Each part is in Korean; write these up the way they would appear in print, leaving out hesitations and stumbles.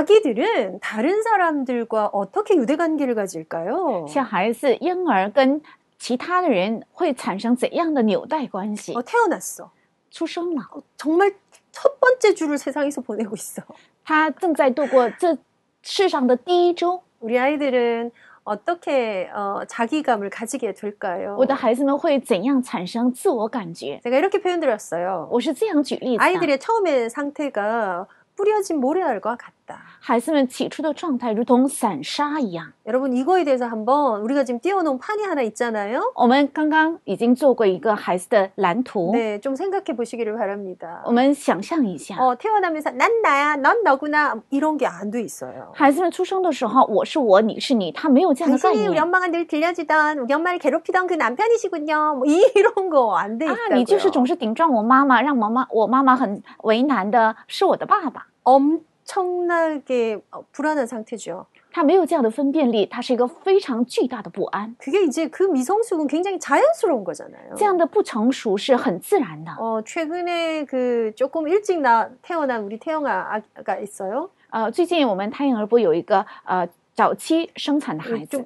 아기들은 다른 사람들과 어떻게 유대관계를 가질까요? 小孩子婴儿跟其他的人会产生怎样的纽带关系? 태어났어. 出生了. 정말 첫 번째 주를 세상에서 보내고 있어. 他正在度过这世上的第一周. 우리 아이들은 어떻게 자기감을 가지게 될까요? 我的孩子们会怎样产生自我感觉? 제가 이렇게 표현드렸어요. 我是这样举例子. 아이들의 처음의 상태가 뿌려진 모래알과 같다. 孩子们起初的状态如同散沙一样. 여러분 이거에 대해서 한번 우리가 지금 띄워놓은 판이 하나 있잖아요. 我们刚刚已经做过一个孩子的蓝图. 네, 좀 생각해 보시기를 바랍니다. 我们想象一下. 태어나면서 난 나야, 넌 너구나 이런 게 안 돼 있어요. 孩子们出生的时候我是我你是你他没有这样的概念. 당신이 우리 엄마가 늘 들려주던 우리 엄마를 괴롭히던 그 남편이시군요. 뭐 이런 거 안 돼 있다고요. 你就是总是顶撞我妈妈让我妈妈很为难的是我的爸爸. 엄청나게 불안한 상태죠. 他没有这样的分辨力，他是一个非常巨大的不安。 그게 이제 그 미성숙은 굉장히 자연스러운 거잖아요. 这样的不成熟是很自然的。 최근에 그 조금 일찍 태어난 우리 태영아가 있어요. 最近我们太阳儿部有一个 早期生产的孩子,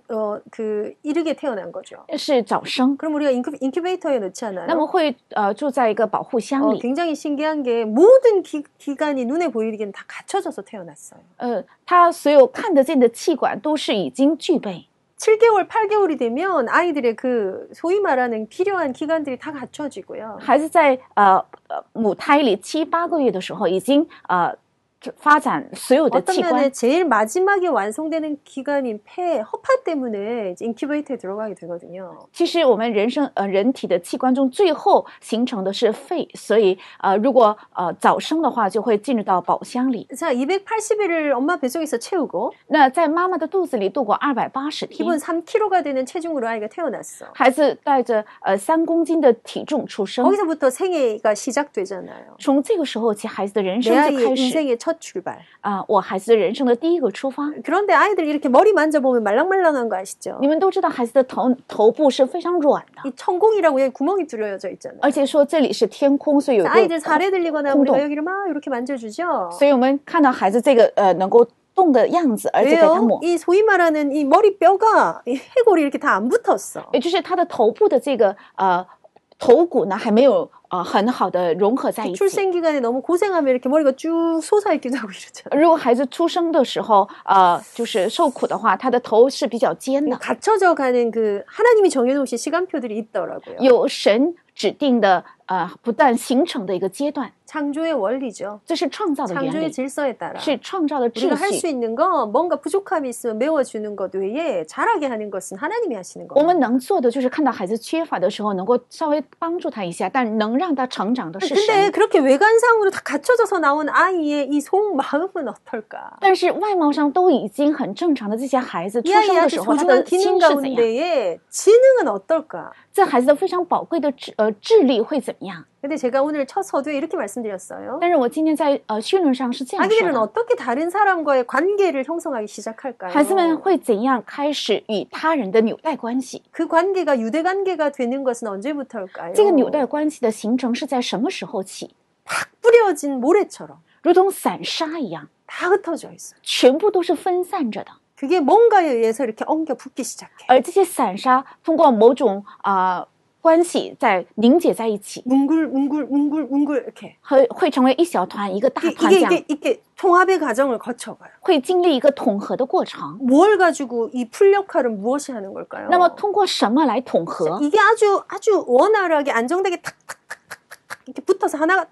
그 이르게 태어난 거죠. 是早生. 그럼 우리가 인큐베이터에 넣잖아요. 那么会住在一个保护箱里. 굉장히 신기한 게 모든 기관이 눈에 보이기엔 다 갖춰져서 태어났어요. 它所有看得见的气管都是已经具备. 7개월, 8개월이 되면 아이들의 그 소위 말하는 필요한 기관들이 다 갖춰지고요. 孩子在母胎里7、8个月的时候已经 어떤 면에 제일 마지막에 완성되는 기관인 폐, 허파 때문에 이제 인큐베이터에 들어가게 되거든요. 其实我们人体的器官中最后形成的是肺，所以如果早生的话就会进入到宝箱里。 자, 280일을 엄마 뱃속에서 채우고, 那在妈妈的肚子里度过280天. 기본 3kg가 되는 체중으로 아이가 태어났어. 孩子带着3公斤的体重出生. 거기서부터 생애가 시작되잖아요. 从这个时候起，孩子的人生就开始。 출발. 我孩子人生的第一个出发. 그런데 아이들 이렇게 머리 만져보면 말랑말랑한 거 아시죠? 你们都知道孩子的头部是非常软的. 이 천공이라고 여기 구멍이 뚫려져 있잖아요. 而且说这里是天空，所以有 아이들 잘해 들리거나 우리가 여기를 막 이렇게 만져주죠. 所以我们看到孩子这个能够 왜요? 이 소위 말하는 이 머리뼈가 이 해골이 이렇게 다 안 붙었어. 也就是他的头部的这个头骨呢还没有 很好的融合在一起。출생기간에 너무 고생하면 이렇게 머리가 쭉 솟아있기도 하고 이러잖아요. 如果孩子出生的时候，就是受苦的话，他的头是比较尖的。 갖춰져가는 그 하나님이 정해놓으신 시간표들이 있더라고요. 有神指定的不断形成的一个阶段。 창조의 원리죠. 这是创造的原理。 창조의 질서에 따라. 是创造的秩序。 우리가 할 수 있는 건 뭔가 부족함이 있으면 메워주는 것 외에 자라게 하는 것은 하나님이 하시는 거예요. 我们能做的就是看到孩子缺乏的时候，能够稍微帮助他一下，但能 근데 그렇게 외관상으로 다 갖춰져서 나온 아이의 이 속 마음은 어떨까? 但是外貌上都已经很正常的这些孩子出生的时候，他的 기능 가운데에 지능은 어떨까? 这孩子的非常宝贵的智力会怎么样？ 근데 제가 오늘 첫 서두에 이렇게 말씀드렸어요. 但是我今天在训论上是这样说的。 아기들은 어떻게 다른 사람과의 관계를 형성하기 시작할까요? 孩子们会怎样开始与他人的纽带关系？ 그 관계가 유대 관계가 되는 것은 언제부터일까요? 这个纽带关系的形成是在什么时候起？ 팍 뿌려진 모래처럼, 如同散沙一样, 다 흩어져 있어요. 全部都是分散着的。 그게 뭔가에 의해서 이렇게 엉겨 붙기 시작해. 而这些散沙通过某种 关系在凝结在一起， 뭉글뭉글뭉글뭉글 이렇게 会成为一小团一个大团这样。 이게 통합의 과정을 거쳐가요. 会经历一个统合的过程。 뭘 가지고 이 풀역할은 무엇이 하는 걸까요? 那么通过什么来统合？ 이게 아주 원활하게 안정되게 탁탁탁탁탁 이렇게 붙어서 하나가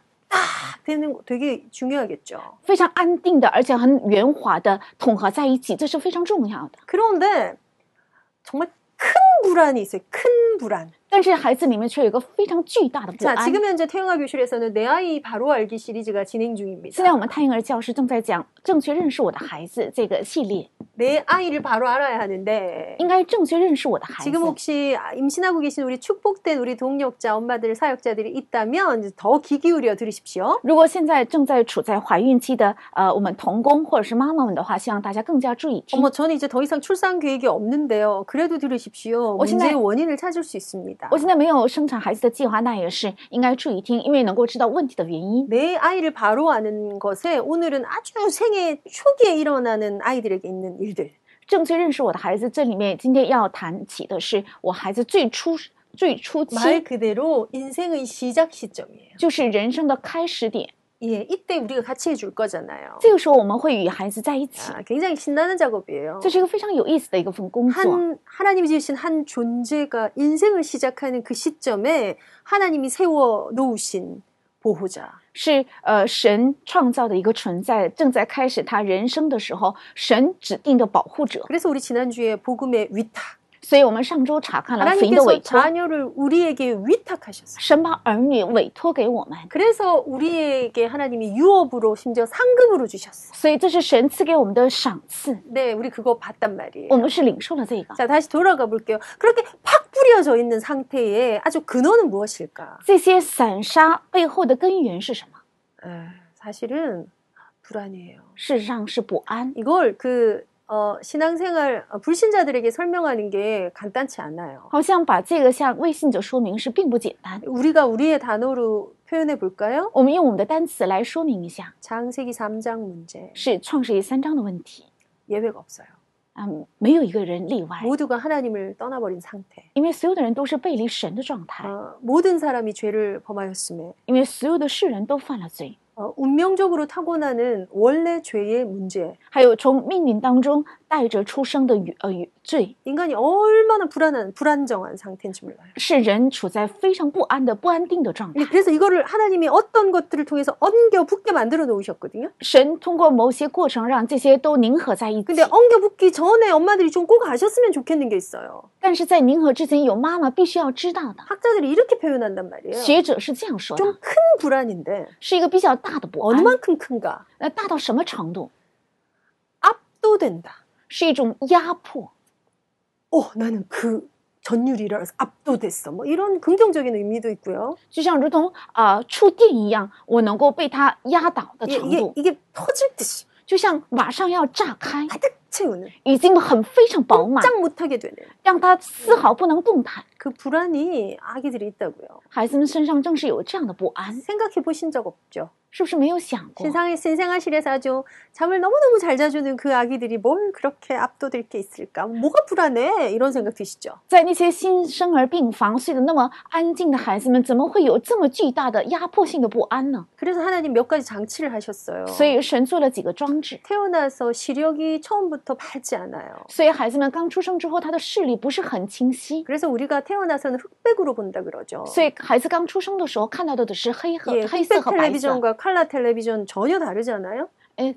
되는 거 되게 중요하겠죠. 非常安定的，而且很圆滑的统合在一起，这是非常重要的。 그런데 정말 큰 불안이 있어요. 큰 불안. 但是孩子里面却有一个非常巨大的不安。 자, 지금 현재 태영아 교실에서는 내 아이 바로 알기 시리즈가 진행 중입니다. 现在我们太婴儿教师正在讲正确认识我的孩子这个系列。 내 아이를 바로 알아야 하는데. 应该正确认识我的孩子。 지금 혹시 임신하고 계신 우리 축복된 우리 동력자 엄마들 사역자들이 있다면 더 귀 기울여 들으십시오. 如果现在正在处在怀孕期的我们童工或者是妈妈们的话，希望大家更加注意听。어머, 저는 이제 더 이상 출산 계획이 없는데요. 그래도 들으십시오. 문제의 원인을 찾을 수 있습니다. 있습니다. 내 아이를 바로 아는 것에 오늘은 아주 생애 초기에 일어나는 아이들에게 있는 일들. 正确认识我的孩子，这里面今天要谈起的是我孩子最初期。 말 그대로 인생의 시작 시점이에요. 就是人生的开始点。 예, 이때 우리가 같이 해줄 거잖아요. 这个时候我们会与孩子在一起。 굉장히 신나는 작업이에요. 这是一个非常有意思的一个工作。 하나님이 지으신 한 존재가 인생을 시작하는 그 시점에 하나님이 세워 놓으신 보호자. 是神创造的一个存在，正在开始他人生的时候，神指定的保护者。 그래서 우리 지난주에 복음의 위탁. 所以我们上周查看了福音的委托。 하나님께서 자녀를 우리에게 위탁하셨어요. 神把儿女委托给我们。 그래서 우리에게 하나님이 유업으로 심지어 상금으로 주셨어요. 所以这是神赐给我们的赏赐。 네, 우리 그거 봤단 말이에요. 我们是领受了这个。 자, 다시 돌아가 볼게요. 그렇게 팍 뿌려져 있는 상태에 아주 근원은 무엇일까? 这些散沙背后的根源是什么? 사실은 불안이에요. 事实上是不安。 이걸 신앙생활 불신자들에게 설명하는 게 간단치 않아요. 好像把这个向未信者说明是并不简单。 우리가 우리의 단어로 표현해 볼까요? 我们用我们的单词来说明一下。 창세기 3장 문제. 是创世纪3章的问题。 예외가 없어요. 没有一个人例外。 모두가 하나님을 떠나버린 상태. 因为所有的人都是背离神的状态。 모든 사람이 죄를 범하였음에. 因为所有的世人都犯了罪。 운명적으로 타고나는 원래 죄의 문제. 还有从命运当中带着出生的罪。 인간이 얼마나 불안정한 상태인지 몰라요. 是人处在非常不安的不安定的状态。 그래서 이거를 하나님이 어떤 것들을 통해서 엉겨 붙게 만들어 놓으셨거든요. 神通过某些过程让这些都凝合在一起。 근데 엉겨 붙기 전에 엄마들이 좀 꼭 아셨으면 좋겠는 게 있어요. 但是在凝合之前有妈妈必须要知道的。 학자들이 이렇게 표현한단 말이에요. 学者是这样说的。 좀 큰 불안인데. 是一个比较大 어느만큼 큰가? 大到什么程度? 압도된다. 是一种压迫. 나는 그 전율이라서 압도됐어. 뭐 이런 긍정적인 의미도 있고요. 就像如同触电一样，我能够被它压倒的程度. 이게 터질 듯이. 就像马上要炸开. 가득 채우는. 已经很非常饱满. 꼼짝 못하게 되는. 让它丝毫不能动弹. 그 불안이 아기들이 있다고요. 孩子们身上正是有这样的不安. 생각해 보신 적 없죠? 是不是没有想过? 신생아실에서 아주 잠을 너무너무 잘 자주는 그 아기들이 뭘 그렇게 압도될 게 있을까? 뭐가 불안해? 이런 생각 드시죠? 在那些新生儿病房睡得那么安静的孩子们，怎么会有这么巨大的压迫性的不安呢? 그래서 하나님 몇 가지 장치를 하셨어요. 所以神做了几个装置。 태어나서 시력이 처음부터 밝지 않아요. 所以孩子们刚出生之后，他的视力不是很清晰。 그래서 우리가 태어나서는 흑백으로 본다 그러죠. 所以孩子刚出生的时候看到的是黑色和白色。 칼라 텔레비전 전혀 다르잖아요.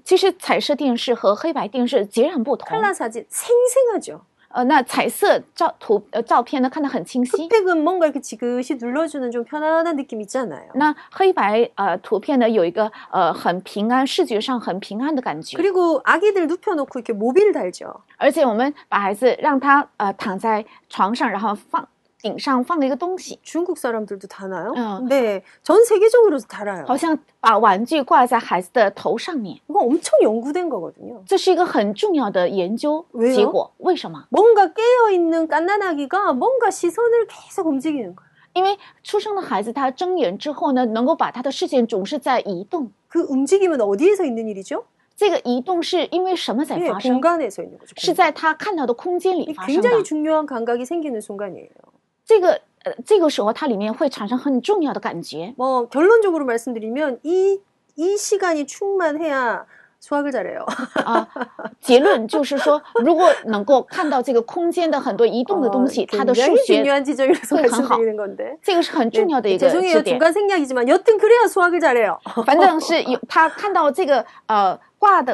其实彩色电视和黑白电视截然不同。 칼라 사진 생생하죠. 那彩色照片呢看得很清晰。 흑백은 뭔가 이렇게 지그시 눌러주는 좀 편안한 느낌 있잖아요. 那黑白图片呢有一个很平安，视觉上很平安的感觉。 그리고 아기들 눕혀놓고 이렇게 모빌 달죠. 而且我们把孩子让他躺在床上，然后放 顶上放了一个东西. 중국 사람들도 달아요? 네, 전 세계적으로도 달아요. 好像把玩具挂在孩子的头上面. 이거 엄청 연구된 거거든요. 这是一个很重要的研究结果。为什么? 뭔가 깨어 있는 갓난아기가 뭔가 시선을 계속 움직이는 거예요. 因为出生的孩子他睁眼之后呢，能够把他的视线总是在移动。 그 움직임은 어디에서 있는 일이죠? 这个移动是因为什么在发生? 공간에서 있는 거죠. 是在他看到的空间里发生的。 굉장히 중요한 감각이 생기는 순간이에요. 这个时候它里面会产生很重要的感觉。뭐 결론적으로 말씀드리면 이 시간이 충만해야 수학을 잘해요. 结论就是说，如果能够看到这个空间的很多移动的东西，它的数学会很好。这个是很重要的一个。죄송해요, 중간 생략이지만 여튼 그래야 수학을 잘해요. 反正是他看到这个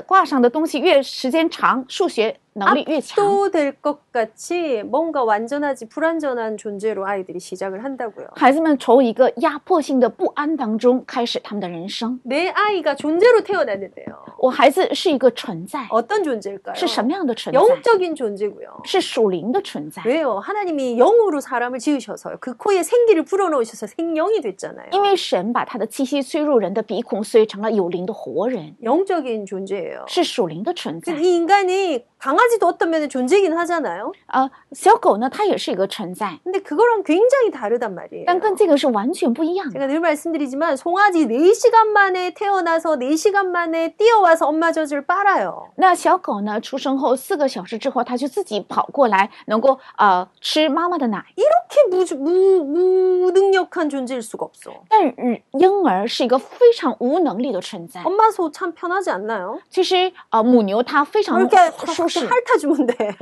挂上的东西越时间长，数学 압도될 것 같이 뭔가 완전하지 불완전한 존재로 아이들이 시작을 한다고요. 孩子们从一个压迫性的不安当中开始他们的人生。내 아이가 존재로 태어났는데요. 我孩子是一个存在。 어떤 존재일까요? 是什么样的存在? 영적인 존재고요. 是属灵的存在。 왜요? 하나님이 영으로 사람을 지으셔서요. 그 코에 생기를 불어넣으셔서 생명이 됐잖아요. 因为神把他的气息吹入人的鼻孔，所以成了有灵的活人。 영적인 존재예요. 是属灵的存在。이 인간이 강아지도 어떤 면에 존재긴 하잖아요. 아,小狗呢,它也是一个存在. 근데 그거랑 굉장히 다르단 말이에요. 但跟这个是完全不一样. 제가 늘 말씀드리지만 송아지 4시간 만에 태어나서 4시간 만에 뛰어와서 엄마 젖을 빨아요. 那小狗呢,出生后4个小时之后,它就自己跑过来能够吃妈妈的奶. 이렇게 무능력한 존재일 수가 없어. 但婴儿是一个非常无能力的存在. 엄마 소 참 편하지 않나요? 其实母牛它非常 핥아주면 돼.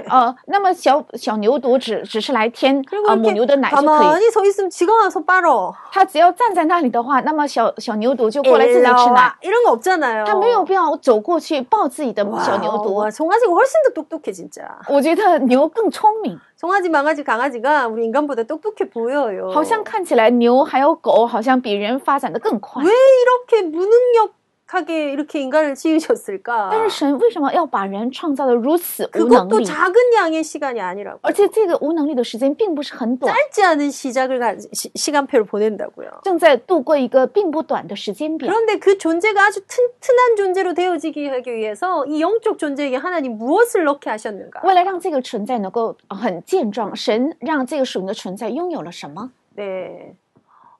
那么小牛犊只是来添母牛的奶就可以。가만히 서 있으면 지가 와서 빨어. 它只要站在那里的话，那么小牛犊就过来自己吃奶。 이런 거 없잖아요. 它没有必要走过去抱自己的小牛犊。 송아지가 훨씬 더 똑똑해 진짜. 我觉得牛更聪明。 송아지, 망아지, 강아지가 우리 인간보다 똑똑해 보여요. 好像看起来牛还有狗好像比人发展得更快。 왜 이렇게 무능력? 하게 이렇게 인간을 지으셨을까? 但是神为什么要把人创造的如此无能力? 그것도 작은 양의 시간이 아니라고. 而且这个无能力的时间并不是很短. 짧지 않은 시간표를 보낸다고요. 正在度过一个并不短的时间表. 그런데 그 존재가 아주 튼튼한 존재로 되어지기 하기 위해서 이 영적 존재에게 하나님 무엇을 넣게 하셨는가? 为了让这个存在能够很健壮，神让这个属灵的存在拥有了什么? 네.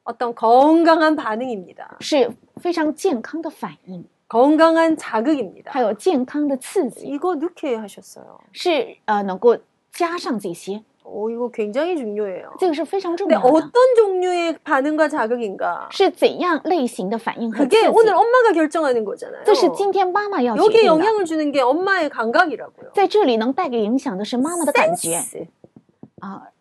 어떤 건강한 반응입니다. 是非常健康的反应. 건강한 자극입니다. 还有健康的刺激. 이거 넣게 하셨어요. 是能够加上这些. 이거 굉장히 중요해요. 这个是非常重要的. 근데 어떤 종류의 반응과 자극인가? 是怎样类型的反应和刺激? 그게 오늘 엄마가 결정하는 거잖아요. 这是今天妈妈要决定的. 여기에 영향을 주는 게 엄마의 감각이라고요. 在这里能带给影响的是妈妈的感觉. 센스.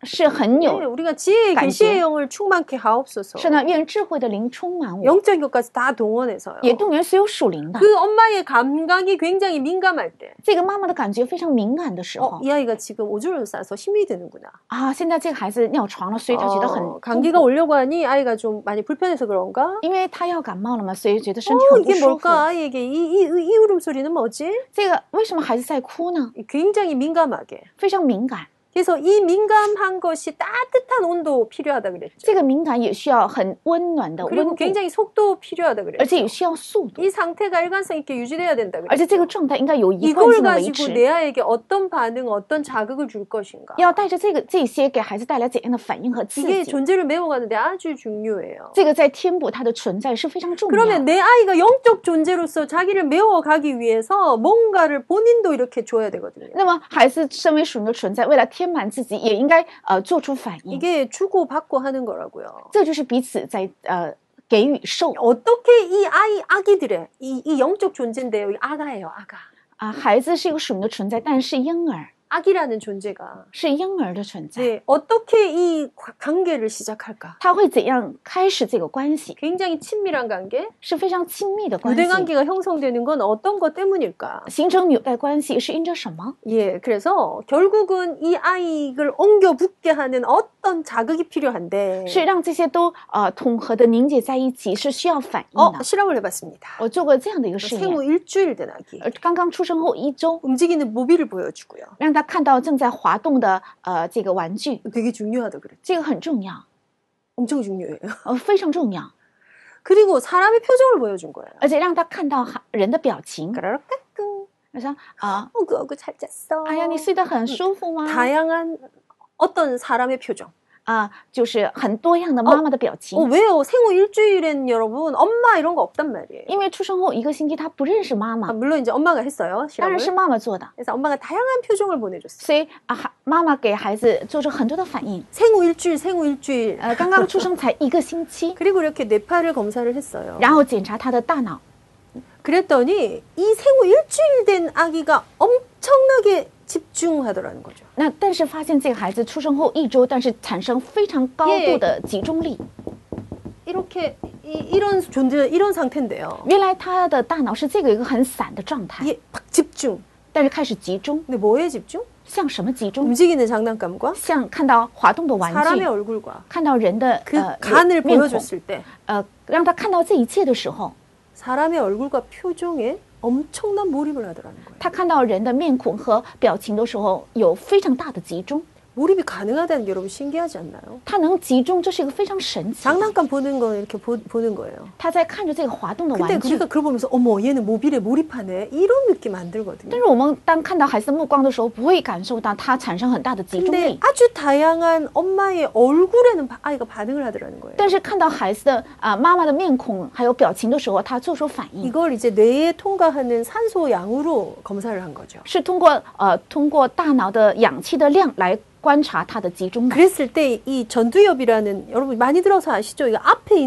是很有 우리가 지혜의 계시의 영을 충만케 하옵소서. 是呢,愿智慧的灵充满我. 영적인 것까지 다 동원해서요. 也动员所有属灵的. 그 엄마의 감각이 굉장히 민감할 때. 这个妈妈的感觉非常敏感的时候. 이 아이가 지금 오줌을 싸서 힘이 드는구나. 现在这个孩子尿床了,所以他觉得很 감기가 오려고 하니 아이가 좀 많이 불편해서 그런가? 因为他要感冒了嘛,所以觉得身体很不舒服. 이게 뭘까? 아이에게 이 울음소리는 뭐지? 这个为什么孩子在哭呢? 굉장히 민감하게. 非常敏感. 그래서 이 민감한 것이 따뜻한 온도 필요하다 그랬죠. 这个敏感也需要很温暖的温度. 그리고 굉장히 속도 필요하다 그랬죠. 而且也需要速度. 이 상태가 일관성 있게 유지돼야 된다 그랬죠. 而且这个状态应该有一贯性的维持. 이걸 가지고 내 아이에게 어떤 반응, 어떤 자극을 줄 것인가. 要带着这些给孩子带来怎样的反应和刺激. 이게 존재를 메워가는데 아주 중요해요. 这个在填补它的存在是非常重要. 그러면 내 아이가 영적 존재로서 자기를 메워가기 위해서 뭔가를 본인도 이렇게 줘야 되거든요. 那么孩子身为属灵的存在，为了 填满自己也应该做出反应. 이게 주고 받고 하는 거라고요. 这就是彼此在给予受. 어떻게 이 아기들의 이 영적 존재인데요. 아가예요, 아가. 孩子是一个属灵的存在，但是婴儿。 아기라는 존재가 是婴儿的存在. 네, 어떻게 이 관계를 시작할까? 他会怎样开始这个关系? 굉장히 친밀한 관계? 是非常亲密的关系. 유대 관계가 형성되는 건 어떤 것 때문일까? 形成纽带关系是因着什么? 예, 그래서 결국은 이 아이를 엉겨 붙게 하는 어떤 자극이 필요한데. 是让这些都统合的凝结在一起是需要反应的. 실험을 해봤습니다. 我做过这样的一个实验. 생후 일주일 된 아기. 刚刚出生后一周. 움직이는 모빌을 보여주고요. 让他看到正在滑动的这个玩具. 되게 중요하다 그랬죠. 这个很重要. 엄청 중요해요. 非常重要. 그리고 사람의 표정을 보여준 거예요. 而且让他看到人的表情. 까르르까꿍. 그래서 어구어구 잘 잤어. 아야, 你睡得很舒服吗? 다양한 어떤 사람의 표정. 就是很多样的妈妈的表情。 왜요? 생후 일주일엔 여러분 엄마 이런 거 없단 말이에요. 因为出生后一个星期他不认识妈妈. 물론 이제 엄마가 했어요. 当然是妈妈做的. 그래서 엄마가 다양한 표정을 보내줬어요. 所以妈妈给孩子做出很多的反应. 생후 일주일. 刚刚出生才一个星期. 그리고 이렇게 뇌파를 검사를 했어요. 然后检查他的大脑. 그랬더니 이 생후 일주일 된 아기가 엄청나게 집중하더라는 거죠. 那但是发现这个孩子出生后一周，但是产生非常高度的集中力。 이렇게 이런 존재 이런 상태인데요. 原来他的大脑是这个一个很散的状态。 예, 집중. 但是开始集中。 근데 뭐에 집중? 向什么集中? 움직이는 장난감과 像看到滑动的玩具, 사람의 얼굴과 看到人的 간을 보여줬을 때, 让他看到这一切的时候, 사람의 얼굴과 표정에 엄청난 몰입을 하더라는 거예요. 他看到人的面孔和表情的时候有非常大的集中。 몰입이 가능하다는 게 여러분 신기하지 않나요? 它能集中这是一个非常神奇. 장난감 보는 거 이렇게 보는 거예요. 它在看着这个滑动的玩具. 근데 우리가 그걸 보면서 어머 얘는 모빌에 몰입하네 이런 느낌 안 들거든요. 但是我们当看到孩子目光的时候不会感受到它产生很大的集中力. 근데 아주 다양한 엄마의 얼굴에는 아이가 반응을 하더라는 거예요. 但是看到孩子的妈妈的面孔还有表情的时候，他做出反应. 이걸 이제 뇌에 통과하는 산소 양으로 검사를 한 거죠. 是通过大脑的氧气的量来 观察它的集中力. 그랬을 때 이 전두엽이라는 여러분 많이 들어서 아시죠? 이거 앞에 위에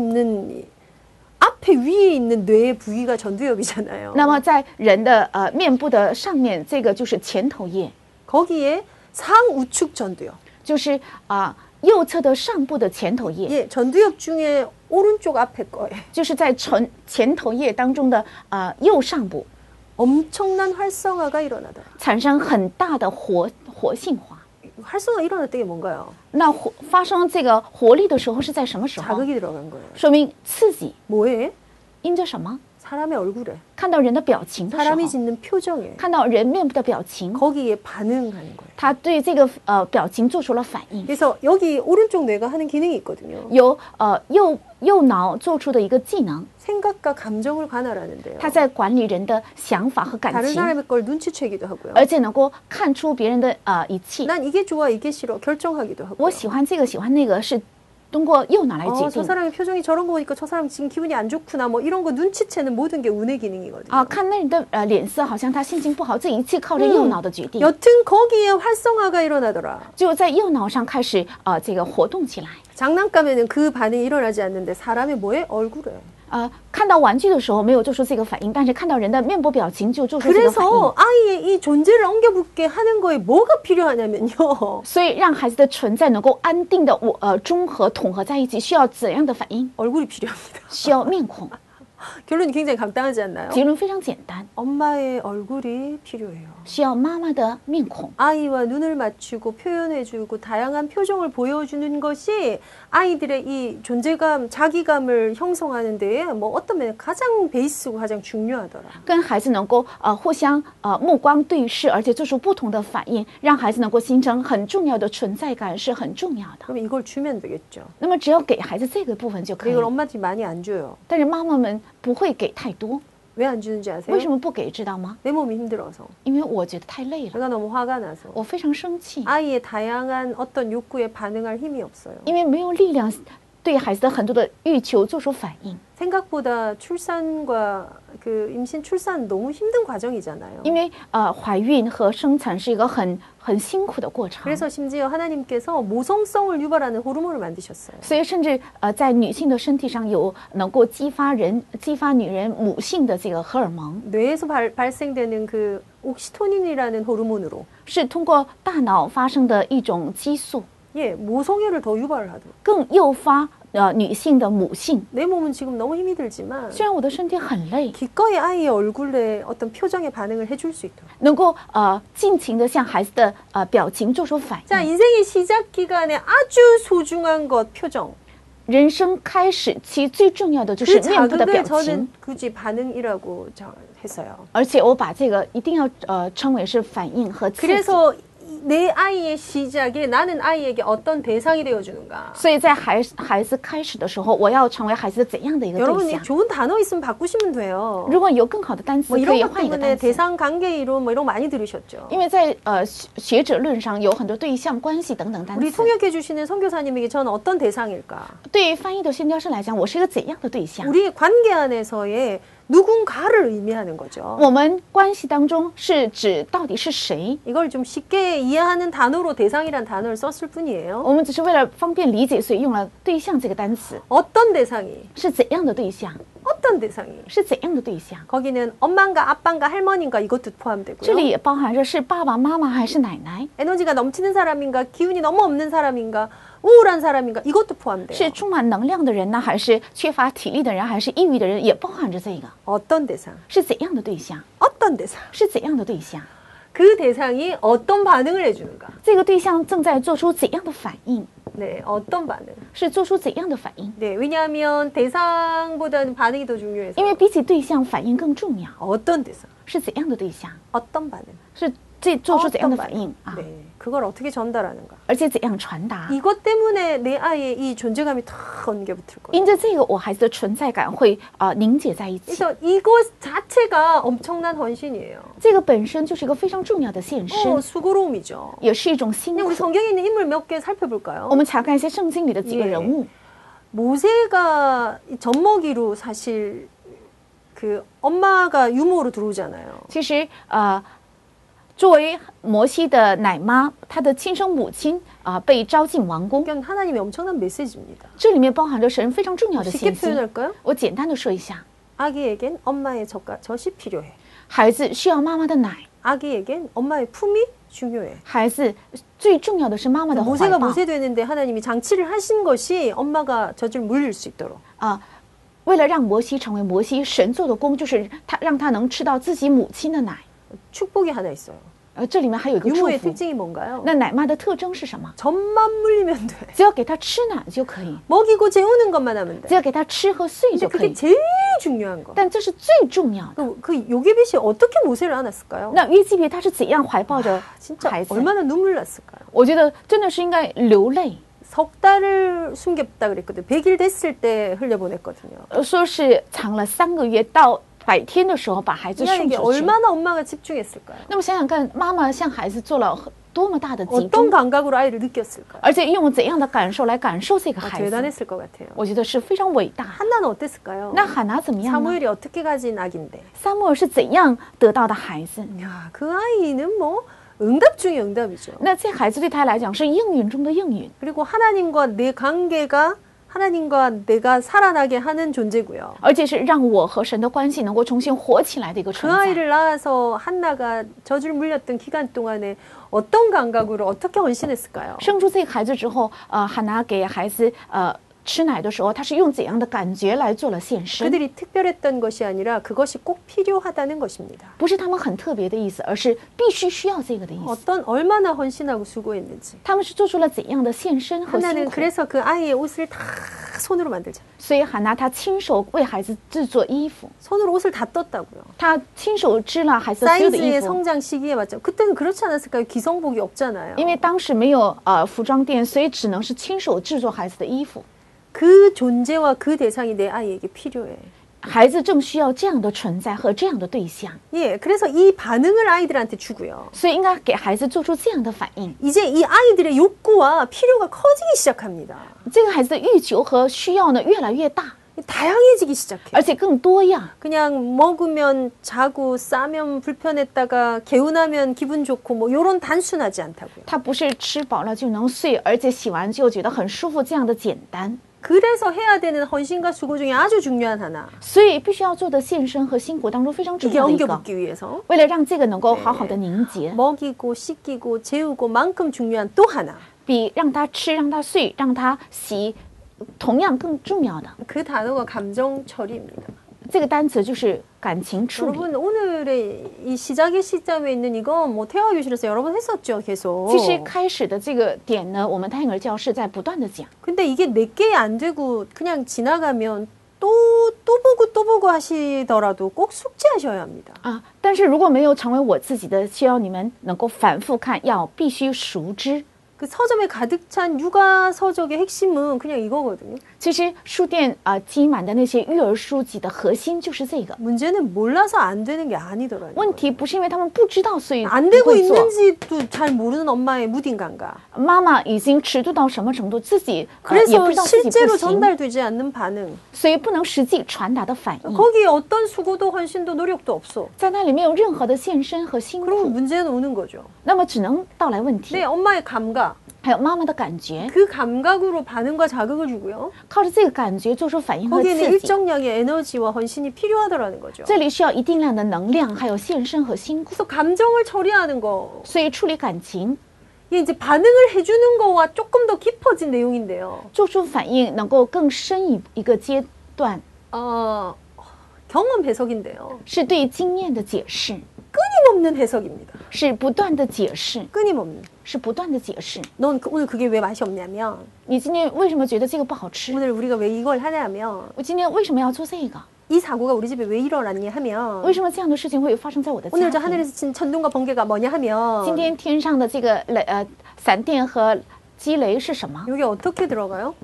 있는 뇌의 부위가 전두엽이잖아요. 那么在人的面部的上面，这个就是前头叶. 거기에 상우측 전두엽. 就是右侧的上部的前头叶. 예, 전두엽 중에 오른쪽 앞에 거예요. 就是在前头叶当中的右上部. 엄청난 활성화가 일어나다. 产生很大的活性化. 활성화 일어날 때가 뭔가요? 那发生这个活力的时候是在什么时候? 자극이 들어간 거예요. 说明刺激. 뭐에? 因着什么? 사람의 얼굴에. 看到人的表情的时候. 사람이 짓는 표정에. 看到人面部的表情. 거기에 반응하는 거예요. 他对这个表情做出了反应. 그래서 여기 오른쪽 뇌가 하는 기능이 있거든요. 右脑做出的一个技能. 생각과 감정을 관할하는데요. 他在管理人的想法和感情. 다른 사람의 걸 눈치채기도 하고요. 而且能够看出别人的语气. 난 이게 좋아 이게 싫어 결정하기도 하고요. 我喜欢这个喜欢那个是 通过右脑来决定. 저 사람의 표정이 저런 거 보니까 저 사람 지금 기분이 안 좋구나 뭐 이런 거 눈치채는 모든 게 운의 기능이거든요. 看那你的脸色好像他心情不好，这一切靠着右脑的决定. 여튼 거기에 활성화가 일어나더라. 就在右脑上开始这个活动起来. 장난감에는 그 반응이 일어나지 않는데 사람의 뭐에? 얼굴에. 看到玩具的时候没有做出这个反应，但是看到人的面部表情就做出这个反应。그래서 아이의 이 존재를 엉겨붙게 하는 거에 뭐가 필요하냐면요. 所以让孩子的存在能够安定的综合统合在一起，需要怎样的反应？ 얼굴이 필요합니다. 需要面孔。 결론이 굉장히 간단하지 않나요? 结论非常简单。 엄마의 얼굴이 필요해요. 需要妈妈的面孔。 아이와 눈을 맞추고 표현해주고 다양한 표정을 보여주는 것이 아이들의 이 존재감, 자기감을 형성하는 데에 뭐 어떤 면에 가장 베이스고 가장 중요하더라. 跟孩子能够互相目光对视，而且做出不同的反应，让孩子能够形成很重要的存在感是很重要的。 그럼 이걸 주면 되겠죠. 那么只要给孩子这个部分就可以。 이걸 엄마들이 많이 안 줘요. 但是妈妈们 不会给太多. 왜 안 주는지 아세요? 为什么不给知道吗? 내 몸이 힘들어서. 因为我觉得太累了. 내가 너무 화가 나서. 我非常生气. 아이의 다양한 어떤 욕구에 반응할 힘이 없어요. 因为没有力量对孩子的很多的欲求做出反应. 생각보다 출산과 그 임신 출산 너무 힘든 과정이잖아요. 因为怀孕和生产是一个很辛苦的过程. 그래서 심지어 하나님께서 모성성을 유발하는 호르몬을 만드셨어요. 所以甚至在女性的身体上有能够激发女人母性的这个荷尔蒙. 뇌에서 발생되는 그 옥시토닌이라는 호르몬으로. 是通过大脑发生的一种激素. 예, 모성애를 더 유발하도록. 更诱发女性的母性. 내 몸은 지금 너무 힘이 들지만 虽然我的身体很累, 기꺼이 아이의 얼굴에 어떤 표정에 반응을 해줄 수 있도록 能够尽情的向孩子的表情做出反应. 자, 인생의 시작 기간에 아주 소중한 것 표정. 人生开始其最重要的就是面部的表情. 그 자극을 저는 굳이 반응이라고 했어요. 而且我把这个一定要称为是反应和刺激. 그래서 내 아이의 시작에 나는 아이에게 어떤 대상이 되어주는가. 所以在孩子开始的时候，我要成为孩子怎样的一个对象？ 여러분이 좋은 단어 있으면 바꾸시면 돼요. 如果有更好的单词可以换一个单词。 대상관계이론 뭐 이런 거 많이 들으셨죠. 因为在学者论上有很多对象关系等等单词。 우리 통역해 주시는 선교사님에게 저는 어떤 대상일까? 对翻译的宣教士来讲，我是一个怎样的对象？ 우리 관계 안에서의 누군가를 의미하는 거죠. 我们关系当中是指到底是谁? 이걸 좀 쉽게 이해하는 단어로 대상이란 단어를 썼을 뿐이에요. 我们只是为了方便理解，所以用了对象这个单词. 어떤 대상이? 是怎样的对象? 어떤 대상이? 是怎样的对象? 거기는 엄마인가 아빠인가 할머니인가 이것도 포함되고요. 这里也包含着是爸爸妈妈还是奶奶? 에너지가 넘치는 사람인가 기운이 너무 없는 사람인가? 우울한 사람인가 이것도 포함돼요. 是充满能量的人呢，还是缺乏体力的人，还是抑郁的人，也包含着这个。 어떤 대상? 是怎样的对象？ 어떤 대상? 是怎样的对象？ 그 대상이 어떤 반응을 해주는가? 这个对象正在做出怎样的反应？ 네, 어떤 반응? 是做出怎样的反应？ 네, 왜냐하면 대상보다는 반응이 더 중요해서. 因为比起对象反应更重要。 어떤 대상? 是怎样的对象？ 어떤 반응? 是最做出怎样的反应 네, 그걸 어떻게 전달하는가 而且怎样传达 이것 때문에 내 아이의 이 존재감이 다 얹겨붙을 거예요 因着这个我孩子的存在感会凝结在一起 그래서 이것 자체가 엄청난 헌신이에요 这个本身就是一个非常重要的献身 수고로움이죠 也是一种辛苦 우리 성경에 있는 인물 몇 개 살펴볼까요? 我们查看一些圣经里的几个人物 모세가 젖먹이로 사실 그 엄마가 유모로 들어오잖아요 作为摩西的奶妈，她的亲生母亲被招进王宫。 하나님의 엄청난 메시지입니다. 这里面包含着神非常重要的信息。 쉽게 표현할까요? 我简单的说一下。 아기에겐 엄마의 젖이 필요해. 孩子需要妈妈的奶。 아기에겐 엄마의 품이 중요해. 孩子最重要的是妈妈的怀抱。 모세가 모세되는데 하나님이 장치를 하신 것이 엄마가 젖을 물릴 수 있도록. 为了让摩西成为摩西，神做的工就是他让他能吃到自己母亲的奶。 축복이 하나 있어요. 这里面还有一个祝福. 유모의 특징이 뭔가요? 那奶妈的特征是什么? 젖만 물리면 돼. 只要给她吃奶就可以. 먹이고 재우는 것만 하면 돼. 只要给她吃和睡就可以. 그게 제일 중요한 거. 但这是最重要的. 그 요게벳이 어떻게 모세를 안았을까요? 那约基别他是怎样怀抱着 진짜 얼마나 눈물 났을까요? 我觉得真的是应该流泪. 석 달을 숨겼다 그랬거든요. 100일 됐을 때 흘려보냈거든요. 说是藏了3个月到 百天的时候把孩子送出去 얼마나 엄마가 집중했을까요? 那么想想看，妈妈向孩子做了多么大的集中 어떤 감각으로 아이를 느꼈을까요? 而且用怎样的感受来感受这个孩子 대단했을 것 같아요. 我觉得是非常伟大. 하나는 어땠을까요? 那哈拿怎么样呢? 사무엘이 어떻게 가진 아기인데? 사무엘是怎样得到的孩子? 야, 그 아이는 뭐 응답 중에 응답이죠. 那这孩子对他来讲是应允中的应允. 그리고 하나님과 내 관계가 하나님과 내가 살아나게 하는 존재고요. 而且是让我和神的关系能够重新活起来的一个存在. 그 아이를 낳아서 한나가 젖을 물렸던 기간 동안에 어떤 감각으로 어떻게 헌신했을까요? 生出这个孩子之后，哈拿给孩子吃奶的时候，她是用怎样的感觉来做了献身? 그들이 특별했던 것이 아니라 그것이 꼭 필요하다는 것입니다. 不是他们很特别的意思，而是必须需要这个的意思. 어떤 얼마나 헌신하고 수고했는지. 他们是做出了怎样的献身和 하나는 그래서 그 아이의 옷을 다 손으로 만들자. 所以哈拿她亲手为孩子制作衣服. 손으로 옷을 다 떴다고요. 她亲手织了孩子所有的衣服. 사이즈의 성장 시기에 맞죠. 그때는 그렇지 않았을까요? 기성복이 없잖아요. 因为当时没有服装店，所以只能是亲手制作孩子. 그 존재와 그 대상이 내 아이에게 필요해. 孩子正需要这样的存在和这样的对象. 예, 그래서 이 반응을 아이들한테 주고요. 所以应该给孩子做出这样的反应. 이제 이 아이들의 욕구와 필요가 커지기 시작합니다. 这个孩子的欲求和需要呢越来越大. 다양해지기 시작해. 而且更多样. 그냥 먹으면 자고 싸면 불편했다가 개운하면 기분 좋고 뭐 요런 단순하지 않다고요. 它不是吃饱了就能睡，而且洗完就觉得很舒服这样的简单. 그래서 해야 되는 헌신과 수고 중에 아주 중요한 하나. 所以必须要做的献身和辛苦当中非常重要的一个. 이게 엉겨붙기 위해서. 为了让这个能够好好的凝结. 네. 먹이고 씻기고 재우고 만큼 중요한 또 하나. 比让它吃让它睡让它洗 同样更重要的그 단어가 감정 처리입니다. 这个单词就是感情处理. 여러분 오늘의 이 시작의 시점에 있는 이거 뭐 태화 교실에서 여러 번 했었죠, 계속. 其实开始的这个点呢，我们胎儿教室在不断的讲. 근데 이게 몇 개 안 되고 그냥 지나가면 또 보고 하시더라도 꼭 숙지하셔야 합니다. 아, 但是如果没有成为我自己的，需要你们能够反复看，要必须熟知. 그 서점에 가득 찬 육아 서적의 핵심은 그냥 이거거든요. 其实书店挤满的那些育儿书籍的核心就是这个. 문제는 몰라서 안 되는 게 아니더라고요. 问题不是因为他们不知道所以안 되고 있는지도 잘 모르는 엄마의 무딘가인가. 妈妈已经尺度到什么程度自己 그래서 실제로 전달되지 않는 반응. 所以不能实际传达的反应. 거기에 어떤 수고도 헌신도 노력도 없어. 在那里没有任何的献身和辛苦. 그럼 문제는 오는 거죠. 那么只能到来问题. 네, 엄마의 감각. 还有妈妈的感觉. 그 감각으로 반응과 자극을 주고요. 靠着这个感觉做出反应和刺激. 거기에는 일정량의 에너지와 헌신이 필요하더라는 거죠. 这里需要一定量的能量，还有献身和辛苦. 그래서 감정을 처리하는 거. 所以处理感情. 예, 이제 반응을 해주는 거와 조금 더 깊어진 내용인데요. 做出反应能够更深一个阶段. 경험 해석인데요. 是对经验的解释. 끊임없는 해석입니다. 是不断的解释. 끊임없는. 是不断的解释. 넌 오늘 그게 왜 맛이 없냐면. 你今天为什么觉得这个不好吃? 오늘 우리가 왜 이걸 하냐면. 我今天为什么要做这个? 이 사고가 우리 집에 왜 일어났냐 하면 오늘 저 하늘에서 친 천둥과 번개가 뭐냐 하면 여기 어떻게 들어가요?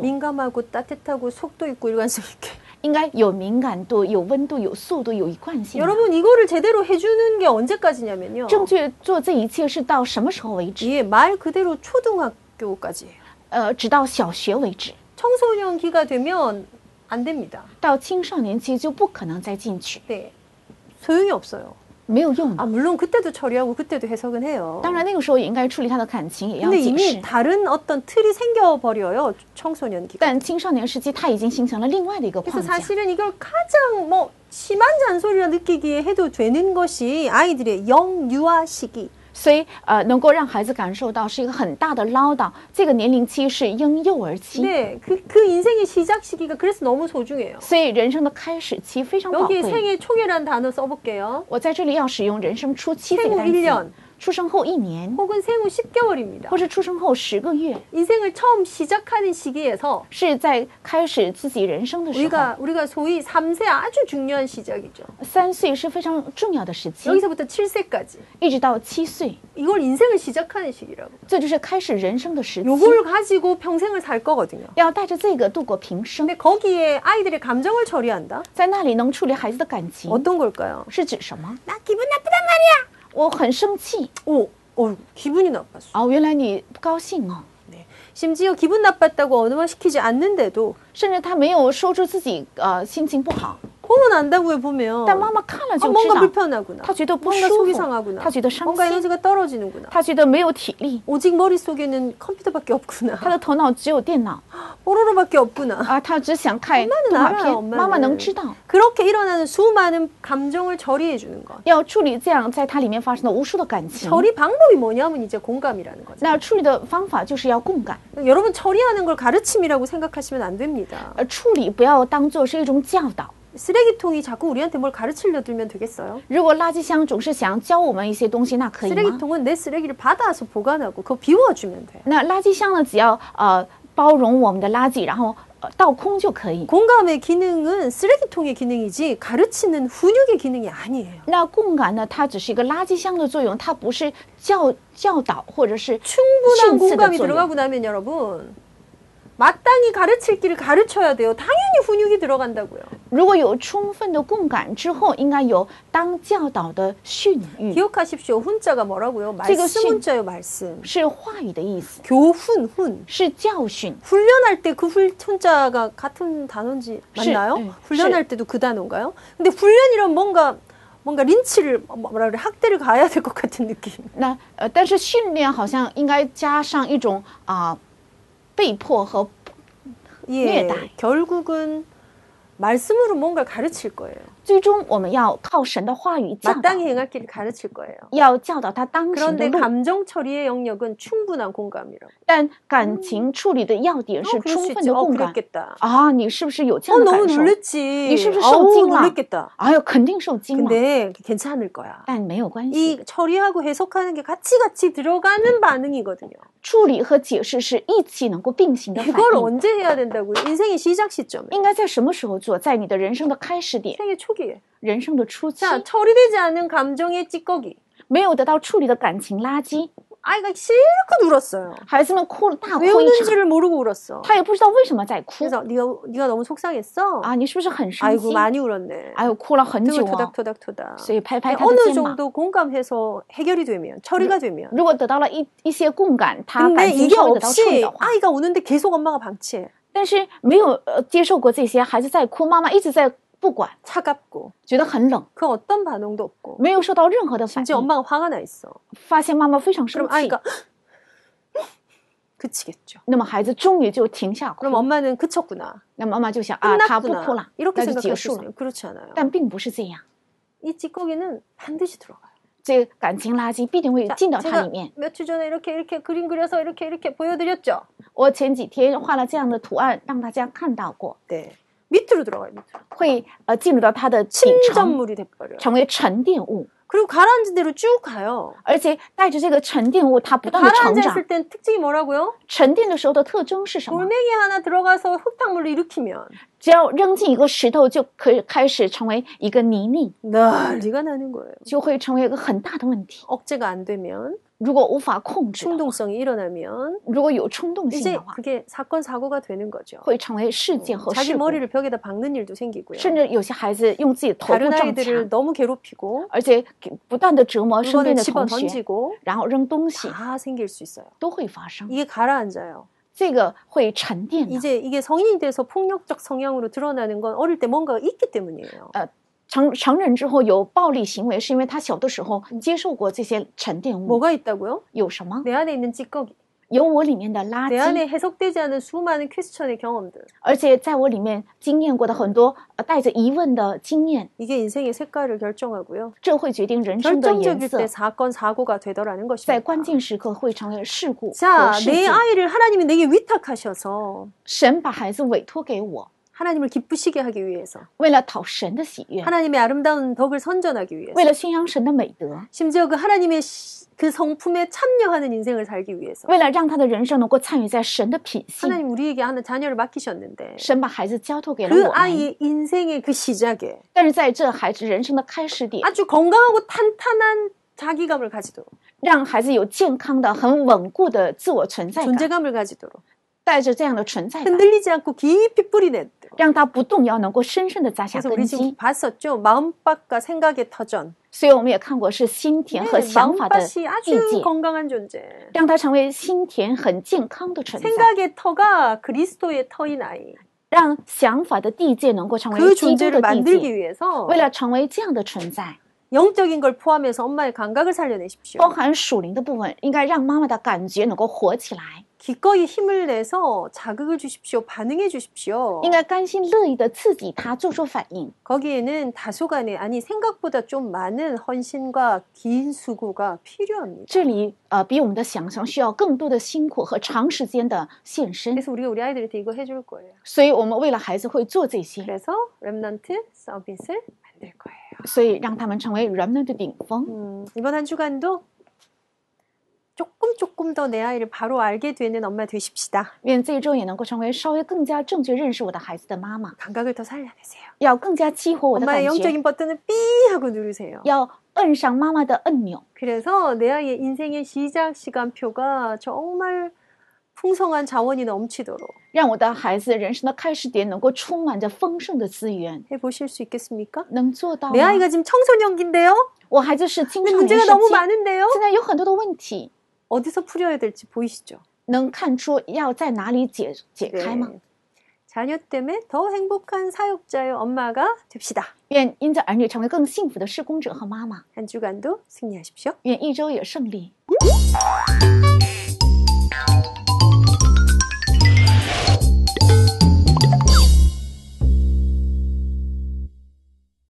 민감하고 따뜻하고 속도 있고 일관성 있게 应该有敏感度、有温度、有速度、有一贯性。 여러분 이거를 제대로 해주는 게 언제까지냐면요. 正确做这一切是到什么时候为止? 예, 말 그대로 초등학교까지. 直到小学为止. 청소년기가 되면 안 됩니다. 到青少年期就不可能再进去. 네, 소용이 없어요. 没有用. 아, 물론 그때도 처리하고 그때도 해석은 해요. 当然那个时候也应该处理他的感情也要解释. 근데 이미 다른 어떤 틀이 생겨버려요. 청소년기. 但青少年时期他已经形成了另外的一个框架. 그래서 사실은 이걸 가장 뭐 심한 잔소리라 느끼기에 해도 되는 것이 아이들의 영유아 시기. 所以能够让孩子感受到是一个很大的唠叨这个年龄期是婴幼儿期 네, 그 인생의 시작 시기가 그래서 너무 소중해요. 所以人生的开始期非常宝贵. 여기에 생애 초기라는 단어 써볼게요. 我在这里要使用人生初期这个单词. 出生后1年 혹은 생후 10개월입니다. 或是出生后10个月. 인생을 처음 시작하는 시기에서 是在开始自己人生的时候. 우리가 소위 3세 아주 중요한 시작이죠. 3岁是非常重要的时期. 여기서부터 7세까지. 一直到7岁. 이걸 인생을 시작하는 시기라고. 这就是开始人生的时期. 요걸 가지고 평생을 살 거거든요. 要带着这个度过平生. 근데 거기에 아이들의 감정을 처리한다. 在那里能处理孩子的感情. 어떤 걸까요? 是指什么? 나 기분 나쁘단 말이야. 我很生气. 오, 기분이 나빴어. 아, 原来你不高兴哦. 네. 심지어 기분 나빴다고 언어화시키지 않는데도, 甚至他没有说出自己心情不好. 보면 안다고 해 보면. 但妈妈看了就知道. 아, 뭔가 불편하구나. 他觉得不舒服. 뭔가 속이 상하구나. 他觉得伤心. 뭔가 에너지가 떨어지는구나. 他觉得没有体力. 오직 머릿속에는 컴퓨터밖에 없구나. 他的头脑只有电脑. 뽀로로밖에 없구나. 아, 他只想看 动画片. 妈妈能知道. 그렇게 일어나는 수많은 감정을 처리해 주는 것. 要处理这样在它里面发生的无数的感情. 처리 방법이 뭐냐면 이제 공감이라는 거죠. 那处理的方法就是要共感. 여러분 처리하는 걸 가르침이라고 생각하시면 안 됩니다. 处理不要当做是一种教导. 쓰레기통이 자꾸 우리한테 뭘 가르치려 들면 되겠어요? 如果垃圾箱总是想教我们一些东西，那可以吗？ 쓰레기통은 내 쓰레기를 받아서 보관하고 그거 비워주면 돼. 那垃圾箱呢，只要包容我们的垃圾，然后倒空就可以。 공감의 기능은 쓰레기통의 기능이지 가르치는 훈육의 기능이 아니에요. 那共感呢，它只是一个垃圾箱的作用，它不是教导或者是 충분한 공감이 들어가고 나면 여러분. 마땅히 가르칠 길을 가르쳐야 돼요. 당연히 훈육이 들어간다고요. 如果有充分的共感之后，应该有当教导的训育。 기억하십시오. 훈자가 뭐라고요? 말씀 훈자요, 말씀. 是话语的意思. 교훈, 훈. 是教训. 훈련할 때 그 훈자가 같은 단어인지 맞나요? 훈련할 때도 그 단어인가요? 근데 훈련이란 뭔가 린치를 뭐라 그래 학대를 가야 될 것 같은 느낌. 那但是训练好像应该加上一种啊。 예, 결국은 말씀으로 뭔가를 가르칠 거예요. 最终我们要靠神的话语教导. 마땅히 행할 길을 가르칠 거예요. 要教导他当行的路. 그런데 감정 처리의 영역은 충분한 공감이라고. 但感情处理的要点是充分的共感。 아, 你是不是有这样的感受? 너무 놀랬지. 你是不是受惊了？ 아유, 肯定受惊了. 근데 괜찮을 거야. 但没有关系. 이 처리하고 해석하는 게 같이 들어가는 반응이거든요. 处理和解释是一起能够并行的反应。 이걸 언제 해야 된다고요? 인생의 시작 시점. 应该在什么时候做？在你的人生的开始点。 생애 초기에. 人生的初期. 자, 처리되지 않은 감정의 찌꺼기. 没有得到处理的感情垃圾. 아이가 실컷 울었어요. 孩子们哭了大哭一场. 왜 우는지를 모르고 울었어. 他也不知道为什么在哭. 그래서 네가 너무 속상했어. 아, 你是不是很伤心? 아이고 많이 울었네. 아유, 哭了很久. 토닥토닥토닥. 所以拍拍他的肩膀. 어느 정도 공감해서 해결이 되면, 처리가 되면. 如果得到了一些共感，他 感情得到处理的话. 근데 이게 없이 아이가 우는데 계속 엄마가 방치해. 但是没有接受过这些，孩子在哭，妈妈一直在 不管, 차갑고, 觉得很冷, 그 어떤 반응도 없고, 没有受到任何的反应, 이제 엄마가 화가 나 있어, 发现妈妈非常生气, 그럼 아이가 그치겠죠. 那么孩子终于就停下哭, 그럼 엄마는 그쳤구나, 那妈妈就想, 아, 她不哭了, 이렇게 생각했어요. 그렇지 않아요. 但并不是这样. 이 찌꺼기는 반드시 들어가요. 这感情垃圾必定会进到它里面. 며칠 전에 이렇게 그림 그려서 이렇게 보여드렸죠. 我前几天画了这样的图案让大家看到过. 네. 밑으로 들어가요. 밑으로. 会进入到它的底层，成为沉淀物。 그리고 가라앉은 대로 쭉 가요. 而且带着这个沉淀物它不断的成长。가라앉았을 땐 특징이 뭐라고요? 沉淀的时候的特征是什么? 돌멩이 하나 들어가서 흙탕물로 일으키면 只要扔进一个石头就可以开始成为一个泥泞. 난리가 나는 거예요. 就会成为一个很大的问题. 억제가 안 되면 如果无法控制, 충동성이 일어나면 如果有冲动性的话, 이제 그게 사건 사고가 되는 거죠. 会成为事件和事故. 자기 머리를 벽에다 박는 일도 생기고요. 甚至有些孩子用自己头部撞墙. 다른 아이들을 너무 괴롭히고, 而且不断的折磨身边的同学, 然后扔东西, 다 생길 수 있어요. 都会发生. 이게 가라앉아요. 这个会沉淀的. 이제 이게 성인이 돼서 폭력적 성향으로 드러나는 건 어릴 때 뭔가가 있기 때문이에요. 成人之后有暴力行为是因为他小的时候接受过这些沉淀物. 뭐가 있다고요? 有什么? 내 안에 있는 찌꺼기. 有我里面的垃圾. 내 안에 해석되지 않은 수많은 퀘스천의 경험들. 而且在我里面经验过的很多带着疑问的经验. 이게 인생의 색깔을 결정하고요. 这会决定人生的颜色. 결정적일 때 사건 사고가 되더라는 것입니다. 在关键时刻会成为事故和事件. 자, 내 아이를 하나님이 내게 위탁하셔서 神把孩子委托给我. 하나님을 기쁘시게 하기 위해서, 为了讨神的喜悦, 하나님의 아름다운 덕을 선전하기 위해서, 为了宣扬神的美德, 심지어 그 하나님의 그 성품에 참여하는 인생을 살기 위해서, 为了让他的人生能够参与在神的品性, 하나님 우리에게 하나 자녀를 맡기셨는데, 神把孩子交托给了我们, 그 아이의 인생의 그 시작에, 但是在这孩子人生的开始点, 아주 건강하고 탄탄한 자기감을 가지도록, 让孩子有健康的、很稳固的自我存在感, 존재감을 가지도록, 带着这样的存在感, 흔들리지 않고 깊이 뿌리내도록, 让它不动摇能够深深地扎下根基. 봤었죠. 마음밭과 생각의 터전. 所以我们也看过是心田和想法的地界. 아주 건강한 존재. 让它成为心田很健康的存在. 생각의 터가 그리스도의 터인 아이. 让想法的地界能够成为基督的地界. 그 존재를 만들기 위해서. 为了成为这样的存在. 영적인 걸 포함해서 엄마의 감각을 살려내십시오. 包含属灵的部分，应该让妈妈的感觉能够活起来. 기꺼이 힘을 내서 자극을 주십시오. 반응해 주십시오. 应该甘心乐意的刺激他做出反应. 거기에는 다소간의, 아니 생각보다 좀 많은 헌신과 긴 수고가 필요합니다. 这里比我们的想象需要更多的辛苦和长时间的献身. 그래서 우리가 우리 아이들한테 이거 해줄 거예요. 所以我们为了孩子会做这些. 그래서 렘넌트 서비스를 만들 거예요. 所以让他们成为렘넌트顶峰. 이번 한 주간도 조금 더 내 아이를 바로 알게 되는 엄마 되십시다. 愿这一周也能够成为稍微更加正确认识我的孩子的妈妈. 감각을 더 살려내세요. 要更加激活我的感觉. 엄마의 영적인 버튼을 삐 하고 누르세요. 要摁上妈妈的按钮. 그래서 내 아이의 인생의 시작 시간표가 정말 풍성한 자원이 넘치도록. 让我的孩子人生的开始点能够充满着丰盛的资源. 해보실 수 있겠습니까? 能做到吗? 내 아이가 지금 청소년기인데요. 我孩子是青少年时期. 문제가 너무 많은데요. 现在有很多的问题. 어디서 풀어야 될지 보이시죠? 能看出要在哪里解开吗? 네. 자녀 때문에 더 행복한 사역자의 엄마가 됩시다. 愿因着儿女成为更幸福的事工者和妈妈. 한 주간도 승리하십시오. 愿一周也胜利.